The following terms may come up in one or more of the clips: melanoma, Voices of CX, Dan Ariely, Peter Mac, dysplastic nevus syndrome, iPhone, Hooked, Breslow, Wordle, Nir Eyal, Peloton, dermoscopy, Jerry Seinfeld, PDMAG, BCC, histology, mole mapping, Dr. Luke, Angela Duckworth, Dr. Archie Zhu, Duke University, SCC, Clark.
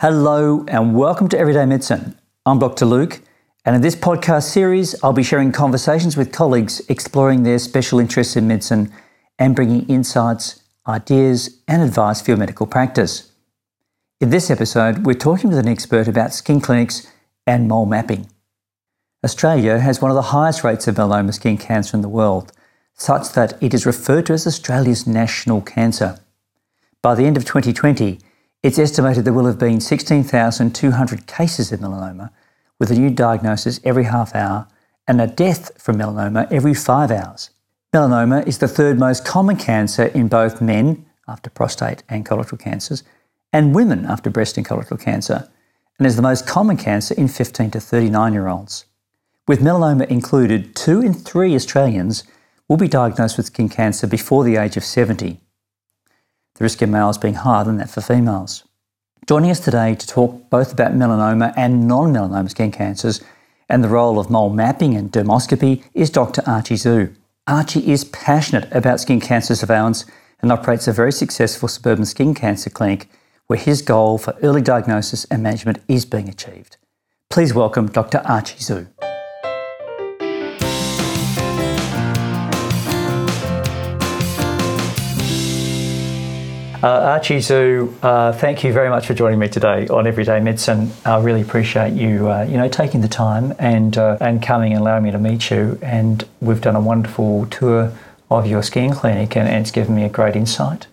Hello and welcome to Everyday Medicine. I'm Dr. Luke, and in this podcast series, I'll be sharing conversations with colleagues exploring their special interests in medicine and bringing insights, ideas, and advice for your medical practice. In this episode, we're talking with an expert about skin clinics and mole mapping. Australia has one of the highest rates of melanoma skin cancer in the world, such that it is referred to as Australia's national cancer. By the end of 2020, it's estimated there will have been 16,200 cases of melanoma, with a new diagnosis every half hour and a death from melanoma every 5 hours. Melanoma is the third most common cancer in both men, after prostate and colorectal cancers, and women after breast and colorectal cancer, and is the most common cancer in 15 to 39-year-olds. With melanoma included, 2 in 3 Australians will be diagnosed with skin cancer before the age of 70. The risk in males being higher than that for females. Joining us today to talk both about melanoma and non-melanoma skin cancers and the role of mole mapping and dermoscopy is Dr. Archie Zhu. Archie is passionate about skin cancer surveillance and operates a very successful suburban skin cancer clinic where his goal for early diagnosis and management is being achieved. Please welcome Dr. Archie Zhu. Archie Zhu, thank you very much for joining me today on Everyday Medicine. I really appreciate you, taking the time and coming and allowing me to meet you. And we've done a wonderful tour of your skin clinic, and it's given me a great insight,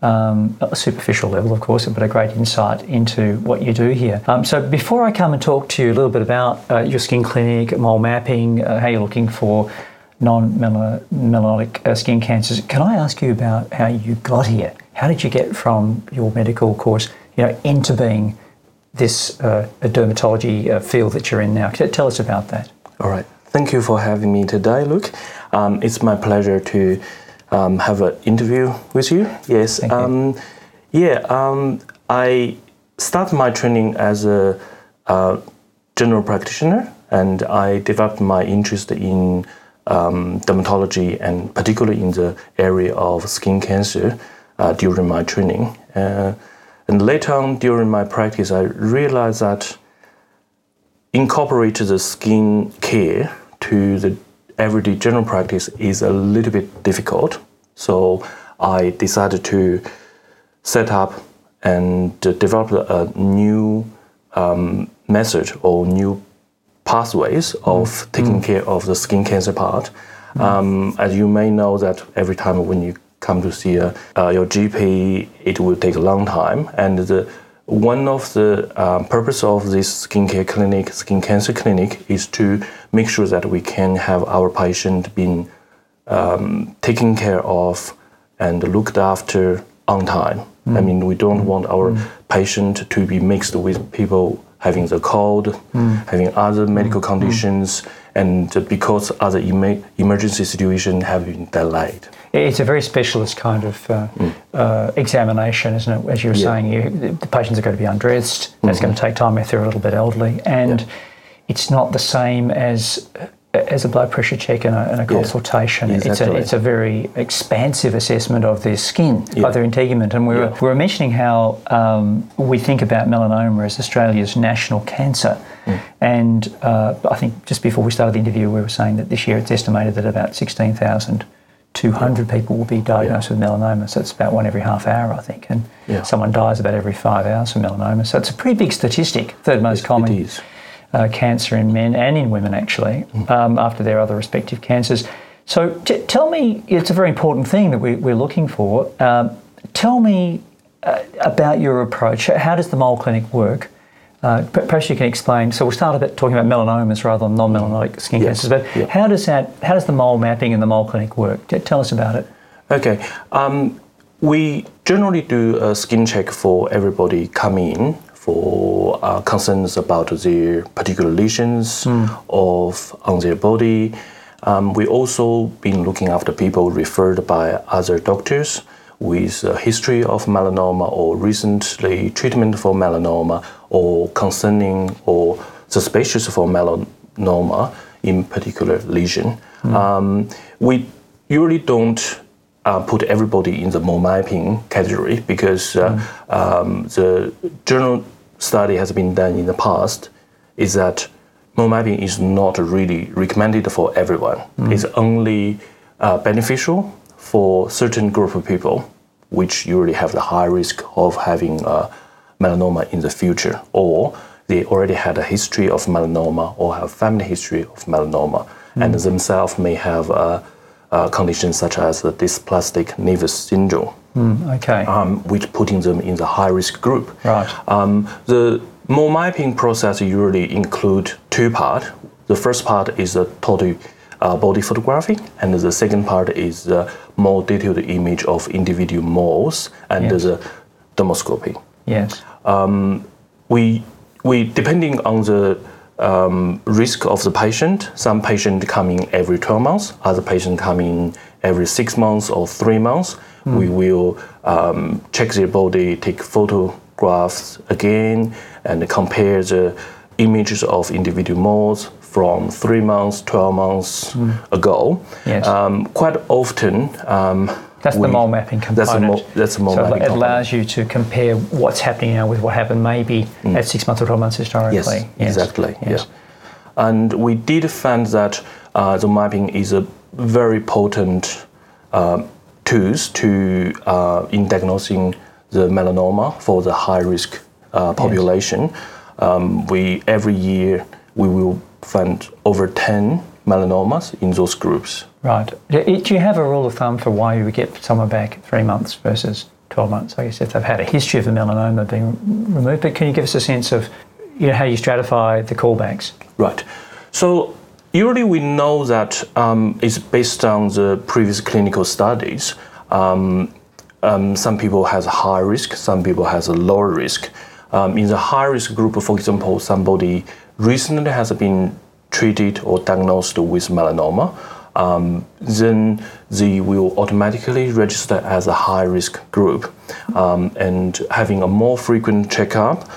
at a superficial level, of course, but a great insight into what you do here. So before I come and talk to you a little bit about your skin clinic, mole mapping, how you're looking for non-melanotic skin cancers, can I ask you about how you got here? How did you get from your medical course, into being this dermatology field that you're in now? Tell us about that. All right. Thank you for having me today, Luke. It's my pleasure to have an interview with you. Yes. Thank you. I started my training as a general practitioner, and I developed my interest in dermatology, and particularly in the area of skin cancer. During my training. And later on during my practice, I realized that incorporating the skin care to the everyday general practice is a little bit difficult. So I decided to set up and develop a new method or new pathways of taking care of the skin cancer part. As you may know that every time when you come to see your GP, it will take a long time. And one of the purpose of this skincare clinic, skin cancer clinic, is to make sure that we can have our patient being taken care of and looked after on time. I mean, we don't want our patient to be mixed with people having the cold, having other medical conditions, and because other emergency situations have been delayed. It's a very specialist kind of examination, isn't it? As you were saying, the patients are going to be undressed. That's going to take time if they're a little bit elderly. And it's not the same as a blood pressure check and a consultation. Exactly. It's a very expansive assessment of their skin, of their integument. And we were mentioning how we think about melanoma as Australia's national cancer. And I think just before we started the interview, we were saying that this year it's estimated that about 16,200 people will be diagnosed with melanoma, so it's about 1 every half hour, I think, and someone dies about every 5 hours from melanoma, so it's a pretty big statistic, third most common cancer in men and in women, actually, after their other respective cancers. So tell me, it's a very important thing that we're looking for. Tell me about your approach. How does the mole clinic work? Perhaps you can explain. So we'll start a bit talking about melanomas rather than non-melanotic skin cancers. But how does the mole mapping and the mole clinic work? Tell us about it. Okay. We generally do a skin check for everybody coming in for concerns about their particular lesions on their body. We also been looking after people referred by other doctors with a history of melanoma or recently treatment for melanoma or concerning or suspicious for melanoma in particular lesion. We usually don't put everybody in the mole mapping category because the general study has been done in the past is that mole mapping is not really recommended for everyone. Mm. It's only beneficial for certain group of people, which usually have the high risk of having melanoma in the future, or they already had a history of melanoma or have family history of melanoma, and themselves may have conditions such as the dysplastic nevus syndrome, which putting them in the high risk group. Right. The mole mapping process usually include two parts. The first part is the total body photography, and the second part is the more detailed image of individual moles and the dermoscopy. Yes. We depending on the risk of the patient, some patient coming every 12 months, other patient coming every 6 months or 3 months. Mm. We will check their body, take photographs again, and compare the images of individual moles from 3 months, 12 months ago. Yes. Quite often. That's the mole mapping component. That's the mole mapping component. It allows you to compare what's happening now with what happened maybe at 6 months or 12 months historically. Yes, exactly. Yes. Yeah. And we did find that the mapping is a very potent tools to in diagnosing the melanoma for the high-risk population. Yes. Every year we will find over 10 melanomas in those groups. Right. Do you have a rule of thumb for why you would get someone back 3 months versus 12 months? I guess if they've had a history of a melanoma being removed, but can you give us a sense of how you stratify the callbacks? Right. So usually we know that it's based on the previous clinical studies. Some people has high risk, some people has a lower risk. In the high risk group, for example, somebody recently has been treated or diagnosed with melanoma, then they will automatically register as a high-risk group. And having a more frequent checkup,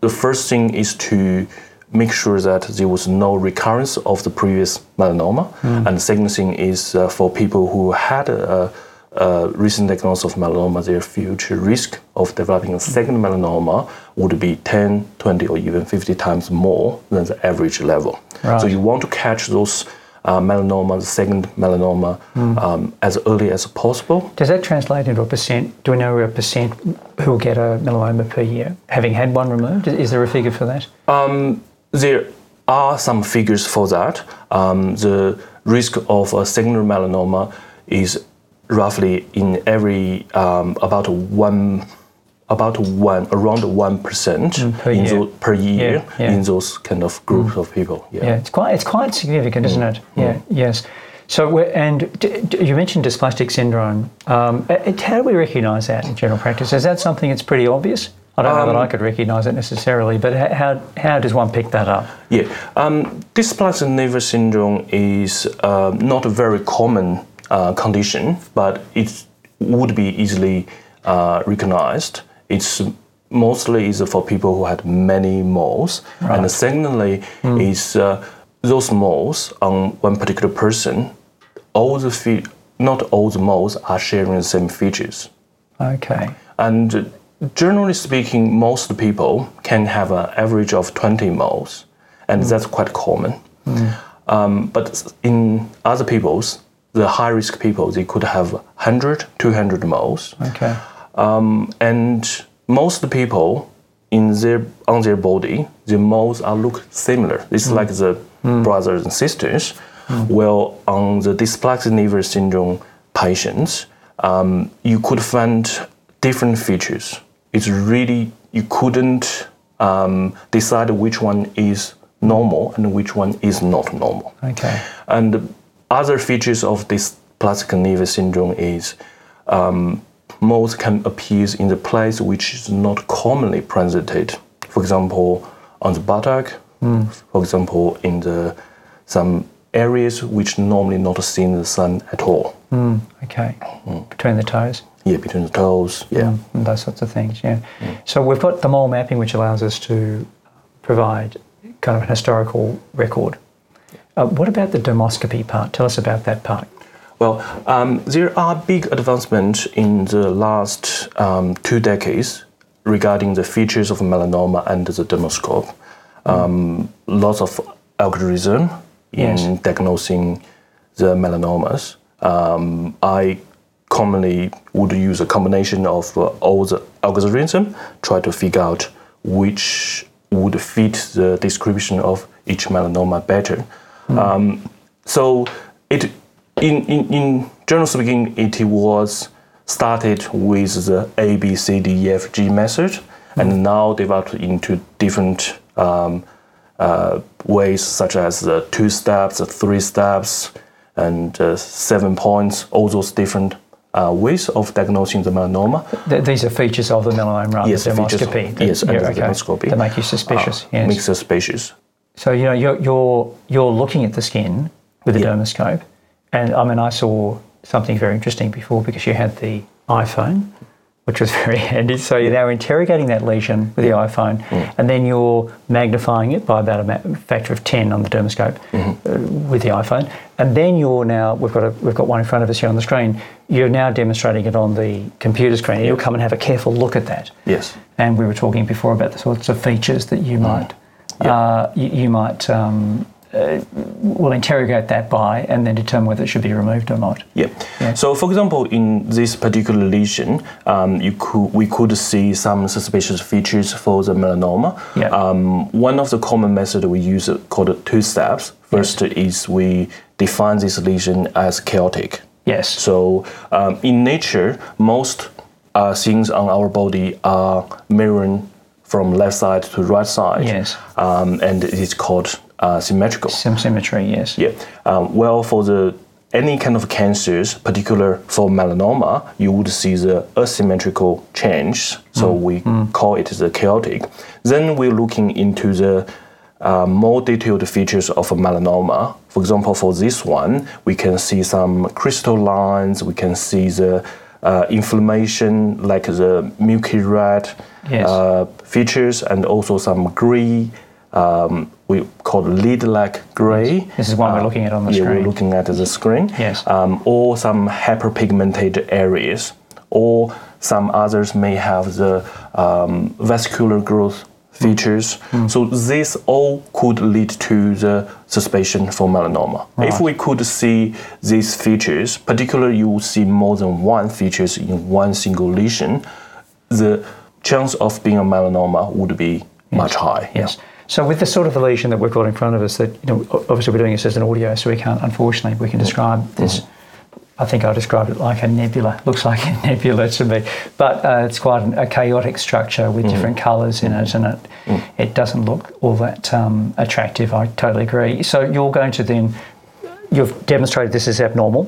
the first thing is to make sure that there was no recurrence of the previous melanoma. And the second thing is for people who had a recent diagnosis of melanoma, their future risk of developing a second melanoma would be 10, 20, or even 50 times more than the average level. Right. So you want to catch those melanoma, the second melanoma, as early as possible. Does that translate into a percent? Do we know a percent who will get a melanoma per year, having had one removed? Is there a figure for that? There are some figures for that. The risk of a secondary melanoma is roughly in every around 1% per year in those kind of groups of people. It's quite significant, isn't it? Yes. So you mentioned dysplastic syndrome. How do we recognise that in general practice? Is that something that's pretty obvious? I don't know that I could recognise it necessarily, but how does one pick that up? Dysplastic nevus syndrome is not a very common condition, but it would be easily recognized. It's mostly is for people who had many moles, and secondly is those moles on one particular person. Not all the moles are sharing the same features. Okay. And generally speaking, most people can have an average of 20 moles, and that's quite common. But in other people's, the high-risk people, they could have 100, 200 moles. Okay. And most people on their body, the moles look similar. It's like the brothers and sisters. Well, on the dysplastic nevus syndrome patients, you could find different features. It's really, you couldn't decide which one is normal and which one is not normal. Okay. And other features of dysplastic nevus syndrome is moles can appear in the place which is not commonly presented. For example, on the buttock. For example, in some areas which normally not seen the sun at all. Between the toes. Between the toes. And those sorts of things. So we've got the mole mapping, which allows us to provide kind of an historical record. What about the dermoscopy part? Tell us about that part. Well, there are big advancements in the last 2 decades regarding the features of melanoma under the dermoscope. Lots of algorithm in diagnosing the melanomas. I commonly would use a combination of all the algorithms, try to figure out which would fit the description of each melanoma better. So it, in general speaking, it was started with the A, B, C, D, E, F, G method, and now developed into different ways such as the 2 steps, the 3 steps, and 7 points, all those different ways of diagnosing the melanoma. These are features of the melanoma rather than dermoscopy. The dermoscopy. That make you suspicious. Makes suspicious. So, you know, you're looking at the skin with a dermoscope, and I mean, I saw something very interesting before because you had the iPhone, which was very handy. So you're now interrogating that lesion with the iPhone, and then you're magnifying it by about a factor of 10 on the dermoscope with the iPhone, and then you're now we've got one in front of us here on the screen. You're now demonstrating it on the computer screen. You'll come and have a careful look at that. Yes. And we were talking before about the sorts of features that you might you might. We'll interrogate that by and then determine whether it should be removed or not. So, for example, in this particular lesion, we could see some suspicious features for the melanoma. One of the common methods we use called 2 steps. First is we define this lesion as chaotic. So, in nature, most things on our body are mirroring from left side to right side. And it is called symmetrical. Well, for any kind of cancers, particularly for melanoma, you would see the asymmetrical change. So we call it the chaotic. Then we're looking into the more detailed features of a melanoma. For example, for this one, we can see some crystal lines. We can see the inflammation, like the milky red features, and also some gray. We call lead-like gray. This is one we're looking at on the screen. We're looking at the screen. Or some hyperpigmented areas, or some others may have the vascular growth features. So this all could lead to the suspicion for melanoma. If we could see these features, particularly you will see more than one features in one single lesion, the chance of being a melanoma would be much high. So with the sort of the lesion that we've got in front of us, that, you know, obviously we're doing this as an audio, so we can't, unfortunately, we can describe this. I think I described it like a nebula. Looks like a nebula to me, but it's quite a chaotic structure with different colours in it, and it doesn't look all that attractive. I totally agree. So you're going to then, you've demonstrated this is abnormal.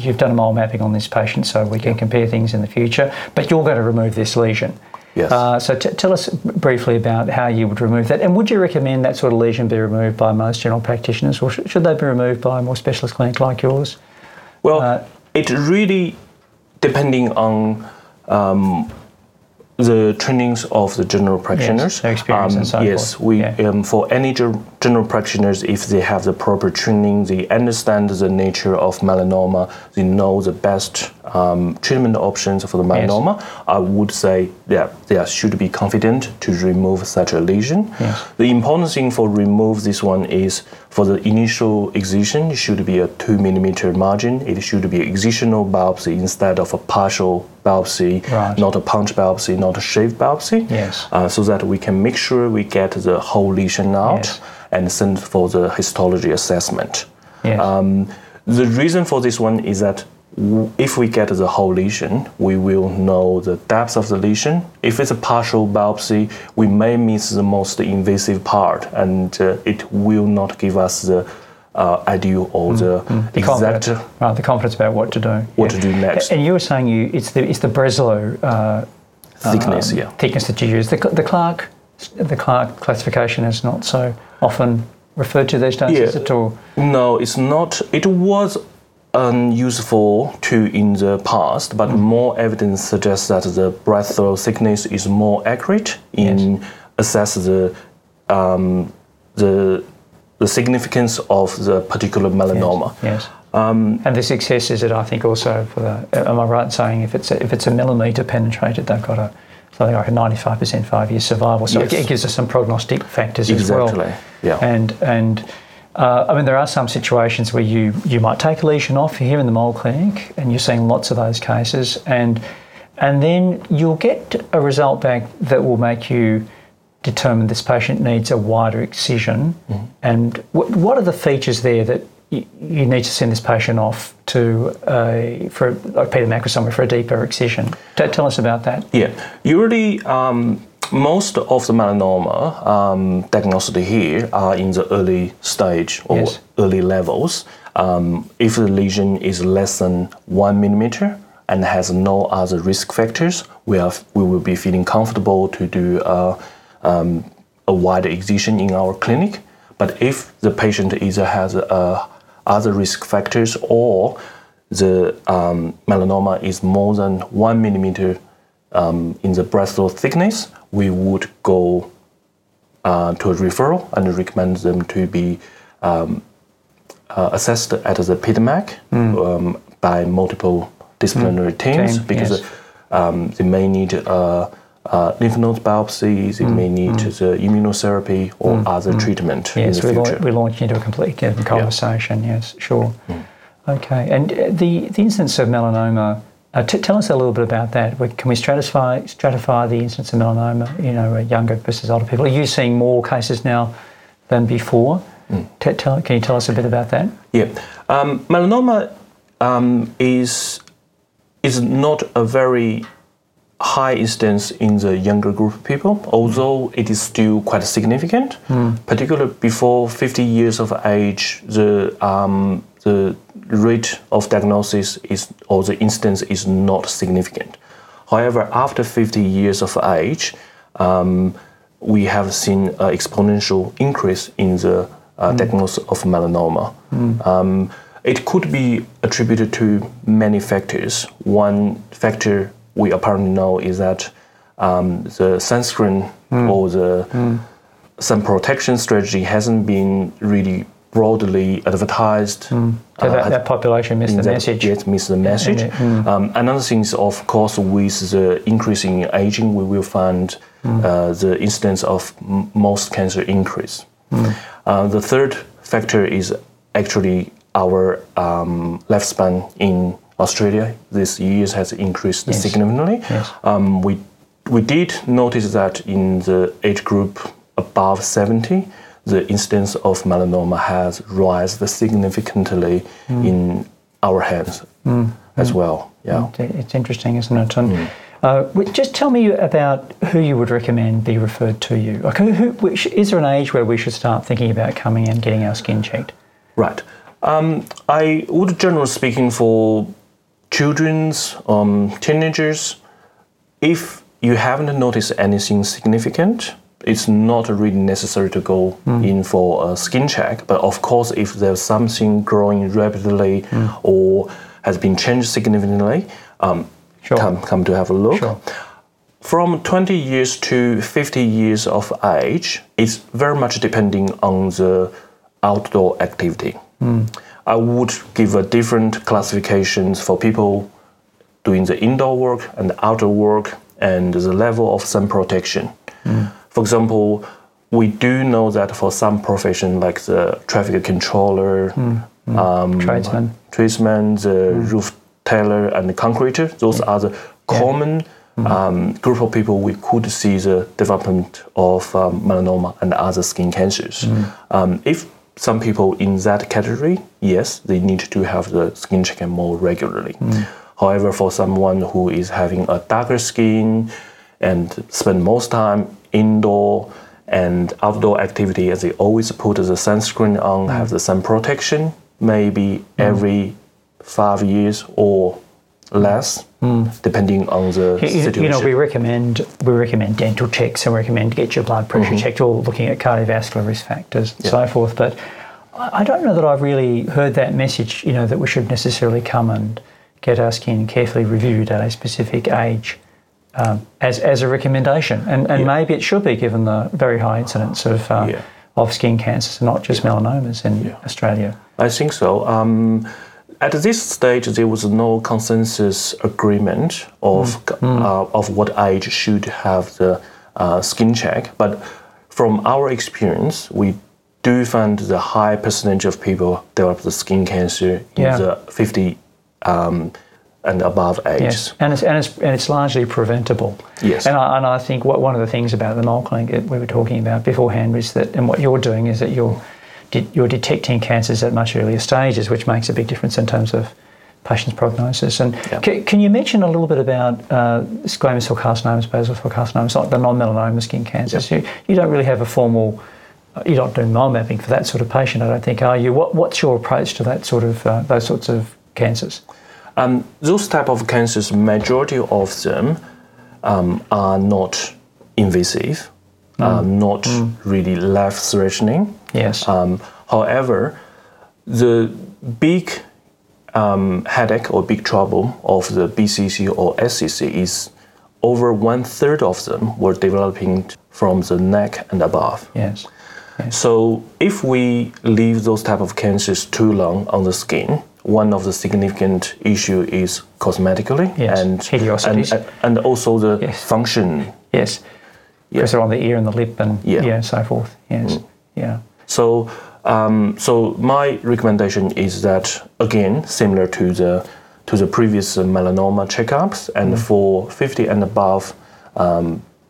You've done a mole mapping on this patient, so we can compare things in the future. But you're going to remove this lesion. So tell us briefly about how you would remove that, and would you recommend that sort of lesion be removed by most general practitioners, or should they be removed by a more specialist clinic like yours? Well, it really depending on the trainings of the general practitioners. Their experience and so forth. For any general practitioners, if they have the proper training, they understand the nature of melanoma, they know the best treatment options for the melanoma, I would say they should be confident to remove such a lesion. The important thing for remove this one is for the initial excision, it should be a 2 millimeter margin. It should be excisional biopsy instead of a partial biopsy, not a punch biopsy, not a shave biopsy, so that we can make sure we get the whole lesion out and send for the histology assessment. The reason for this one is that if we get the whole lesion, we will know the depth of the lesion. If it's a partial biopsy, we may miss the most invasive part, and it will not give us the ideal or the exact the confidence about what to do. What to do next. And you were saying it's the Breslow thickness, thickness that you use. The Clark classification is not so often referred to these days, is it? Or no, it's not. It was useful too in the past, but more evidence suggests that the Breslow thickness is more accurate in assess the significance of the particular melanoma. And this excess is it, I think, also for am I right in saying if it's a millimetre penetrated, they've got a something like a 95% 5-year survival. So it gives us some prognostic factors as well. Exactly. Yeah. And I mean, there are some situations where you might take a lesion off here in the Mole Clinic, and you're seeing lots of those cases, and then you'll get a result back that will make you determine this patient needs a wider excision. Mm-hmm. And what are the features there that you need to send this patient off to for Peter Mac or somewhere for a deeper excision? Tell us about that. Yeah, usually most of the melanoma diagnosed here are in the early stage or early levels. If the lesion is less than 1 millimeter and has no other risk factors, we will be feeling comfortable to do a wider excision in our clinic. But if the patient either has other risk factors or the melanoma is more than 1 millimeter in the Breslow thickness, we would go to a referral and recommend them to be assessed at the PDMAG by multiple disciplinary teams because they may need lymph node biopsy, they may need the immunotherapy or other treatment in the future. We're launching into a completely different conversation, Okay, and the incidence of melanoma, tell us a little bit about that. Can we stratify the incidence of melanoma, younger versus older people? Are you seeing more cases now than before? Can you tell us a bit about that? Yeah, melanoma is not a very high incidence in the younger group of people, although it is still quite significant. Particularly before 50 years of age, the rate of diagnosis the incidence is not significant. However, after 50 years of age, we have seen an exponential increase in the diagnosis of melanoma. It could be attributed to many factors. One factor we apparently know is that the sunscreen or the sun protection strategy hasn't been really broadly advertised. So that population missed the message. Yes, missed the message. Another thing is, of course, with the increase in aging, we will find the incidence of most cancer increase. The third factor is actually our lifespan in Australia this year has increased significantly. We did notice that in the age group above 70, the incidence of melanoma has risen significantly in our hands as well. Yeah, it's interesting, isn't it? Just tell me about who you would recommend be referred to you. Like, is there an age where we should start thinking about coming and getting our skin checked? Right. I would, generally speaking, for children's, teenagers, if you haven't noticed anything significant, it's not really necessary to go in for a skin check. But of course, if there's something growing rapidly or has been changed significantly, come to have a look. Sure. From 20 years to 50 years of age, it's very much depending on the outdoor activity. I would give a different classifications for people doing the indoor work and outdoor work and the level of sun protection. For example, we do know that for some profession like the traffic controller, tradesman, the roof tailer and the concreter, those are the common group of people we could see the development of melanoma and other skin cancers. If some people in that category, yes, they need to have the skin check more regularly. However, for someone who is having a darker skin and spend most time indoor and outdoor activity, as they always put the sunscreen on, have the sun protection, maybe every 5 years or less, depending on the situation. We recommend dental checks and recommend get your blood pressure checked, or looking at cardiovascular risk factors and so forth. But I don't know that I've really heard that message, that we should necessarily come and get our skin carefully reviewed at a specific age as a recommendation. And maybe it should be, given the very high incidence of skin cancers, not just melanomas in Australia. I think so. At this stage, there was no consensus agreement of what age should have the skin check. But from our experience, we do find the high percentage of people develop the skin cancer in the 50 and above age. Yes. And it's largely preventable. Yes. And I think one of the things about the Mole Clinic that we were talking about beforehand was that, and what you're doing is that you're detecting cancers at much earlier stages, which makes a big difference in terms of patient's prognosis. And can you mention a little bit about squamous cell carcinomas, basal cell carcinomas, like the non-melanoma skin cancers? Yep. You don't really have a formal, you don't do mole mapping for that sort of patient, I don't think, are you? What's your approach to that sort of those sorts of cancers? Those type of cancers, majority of them are not invasive, not really life-threatening. Yes. However, the big headache or big trouble of the BCC or SCC is over one-third of them were developing from the neck and above. Yes. Yes. So if we leave those type of cancers too long on the skin, one of the significant issue is cosmetically and also the function. Yes. Because they're on the ear and the lip and so forth. Yes. Mm. Yeah. So, my recommendation is that, again, similar to the previous melanoma checkups, and for 50 and above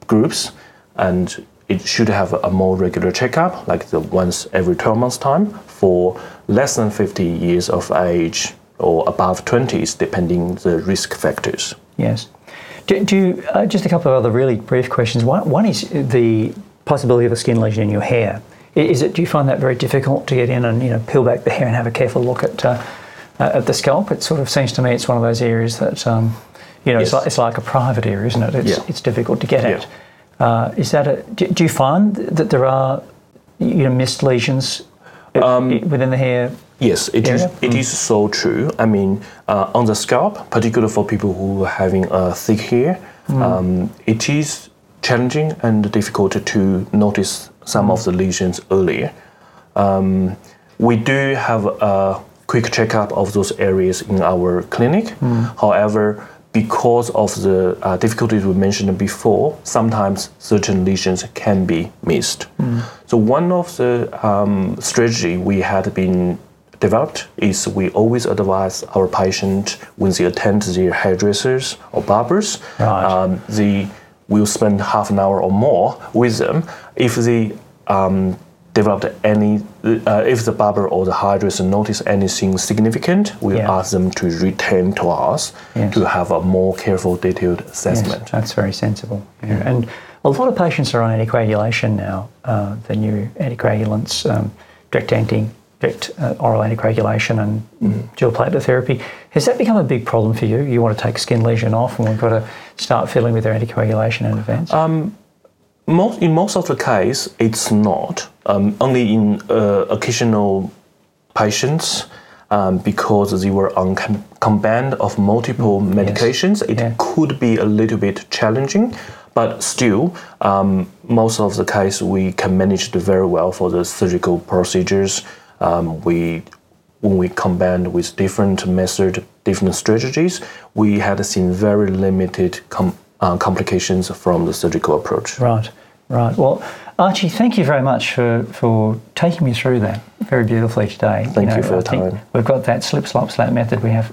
groups, and it should have a more regular checkup, like the once every 12 months time. For less than 50 years of age or above 20s, depending the risk factors. Yes. Do you just a couple of other really brief questions. One is the possibility of a skin lesion in your hair. Do you find that very difficult to get in and peel back the hair and have a careful look at the scalp? It sort of seems to me it's one of those areas that it's like a private area, isn't it? It's difficult to get at. Do you find that there are missed lesions within the hair? Yes, it is so true. I mean, on the scalp, particularly for people who are having thick hair, it is challenging and difficult to notice some of the lesions earlier. We do have a quick checkup of those areas in our clinic. However, because of the difficulties we mentioned before, sometimes certain lesions can be missed. So one of the strategy we had been developed is we always advise our patient when they attend their hairdressers or barbers, they will spend half an hour or more with them. If they developed if the barber or the hairdresser notice anything significant, we ask them to return to us to have a more careful, detailed assessment. Yes, that's very sensible. Yeah. And a lot of patients are on anticoagulation now, the new anticoagulants, direct oral anticoagulation and dual platelet therapy. Has that become a big problem for you? You want to take skin lesion off, and we've got to start filling with their anticoagulation in advance? In most of the case, it's not. Only in occasional patients, because they were on combined of multiple medications, it could be a little bit challenging. But still, most of the case, we can manage it very well for the surgical procedures. When we combined with different methods, different strategies, we had seen very limited complications from the surgical approach. Right. Well, Archie, thank you very much for taking me through that very beautifully today. Thank you for your time. We've got that slip, slop, slap message we have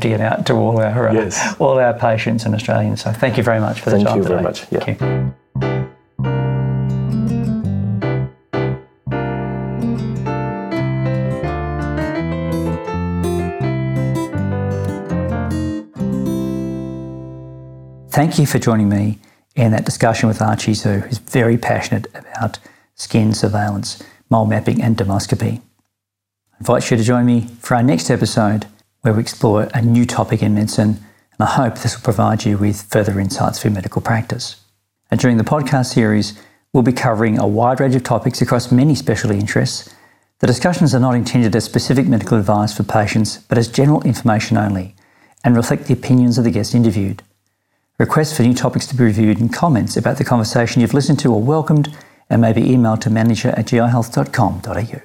to get out to all our all our patients in Australia. So thank you very much for the time today. Thank you very much. Yeah. Thank you for joining me in that discussion with Archie Zhu, who's very passionate about skin surveillance, mole mapping and dermoscopy. I invite you to join me for our next episode where we explore a new topic in medicine, and I hope this will provide you with further insights for your medical practice. And during the podcast series, we'll be covering a wide range of topics across many specialty interests. The discussions are not intended as specific medical advice for patients, but as general information only, and reflect the opinions of the guests interviewed. Requests for new topics to be reviewed and comments about the conversation you've listened to are welcomed and may be emailed to manager@gihealth.com.au.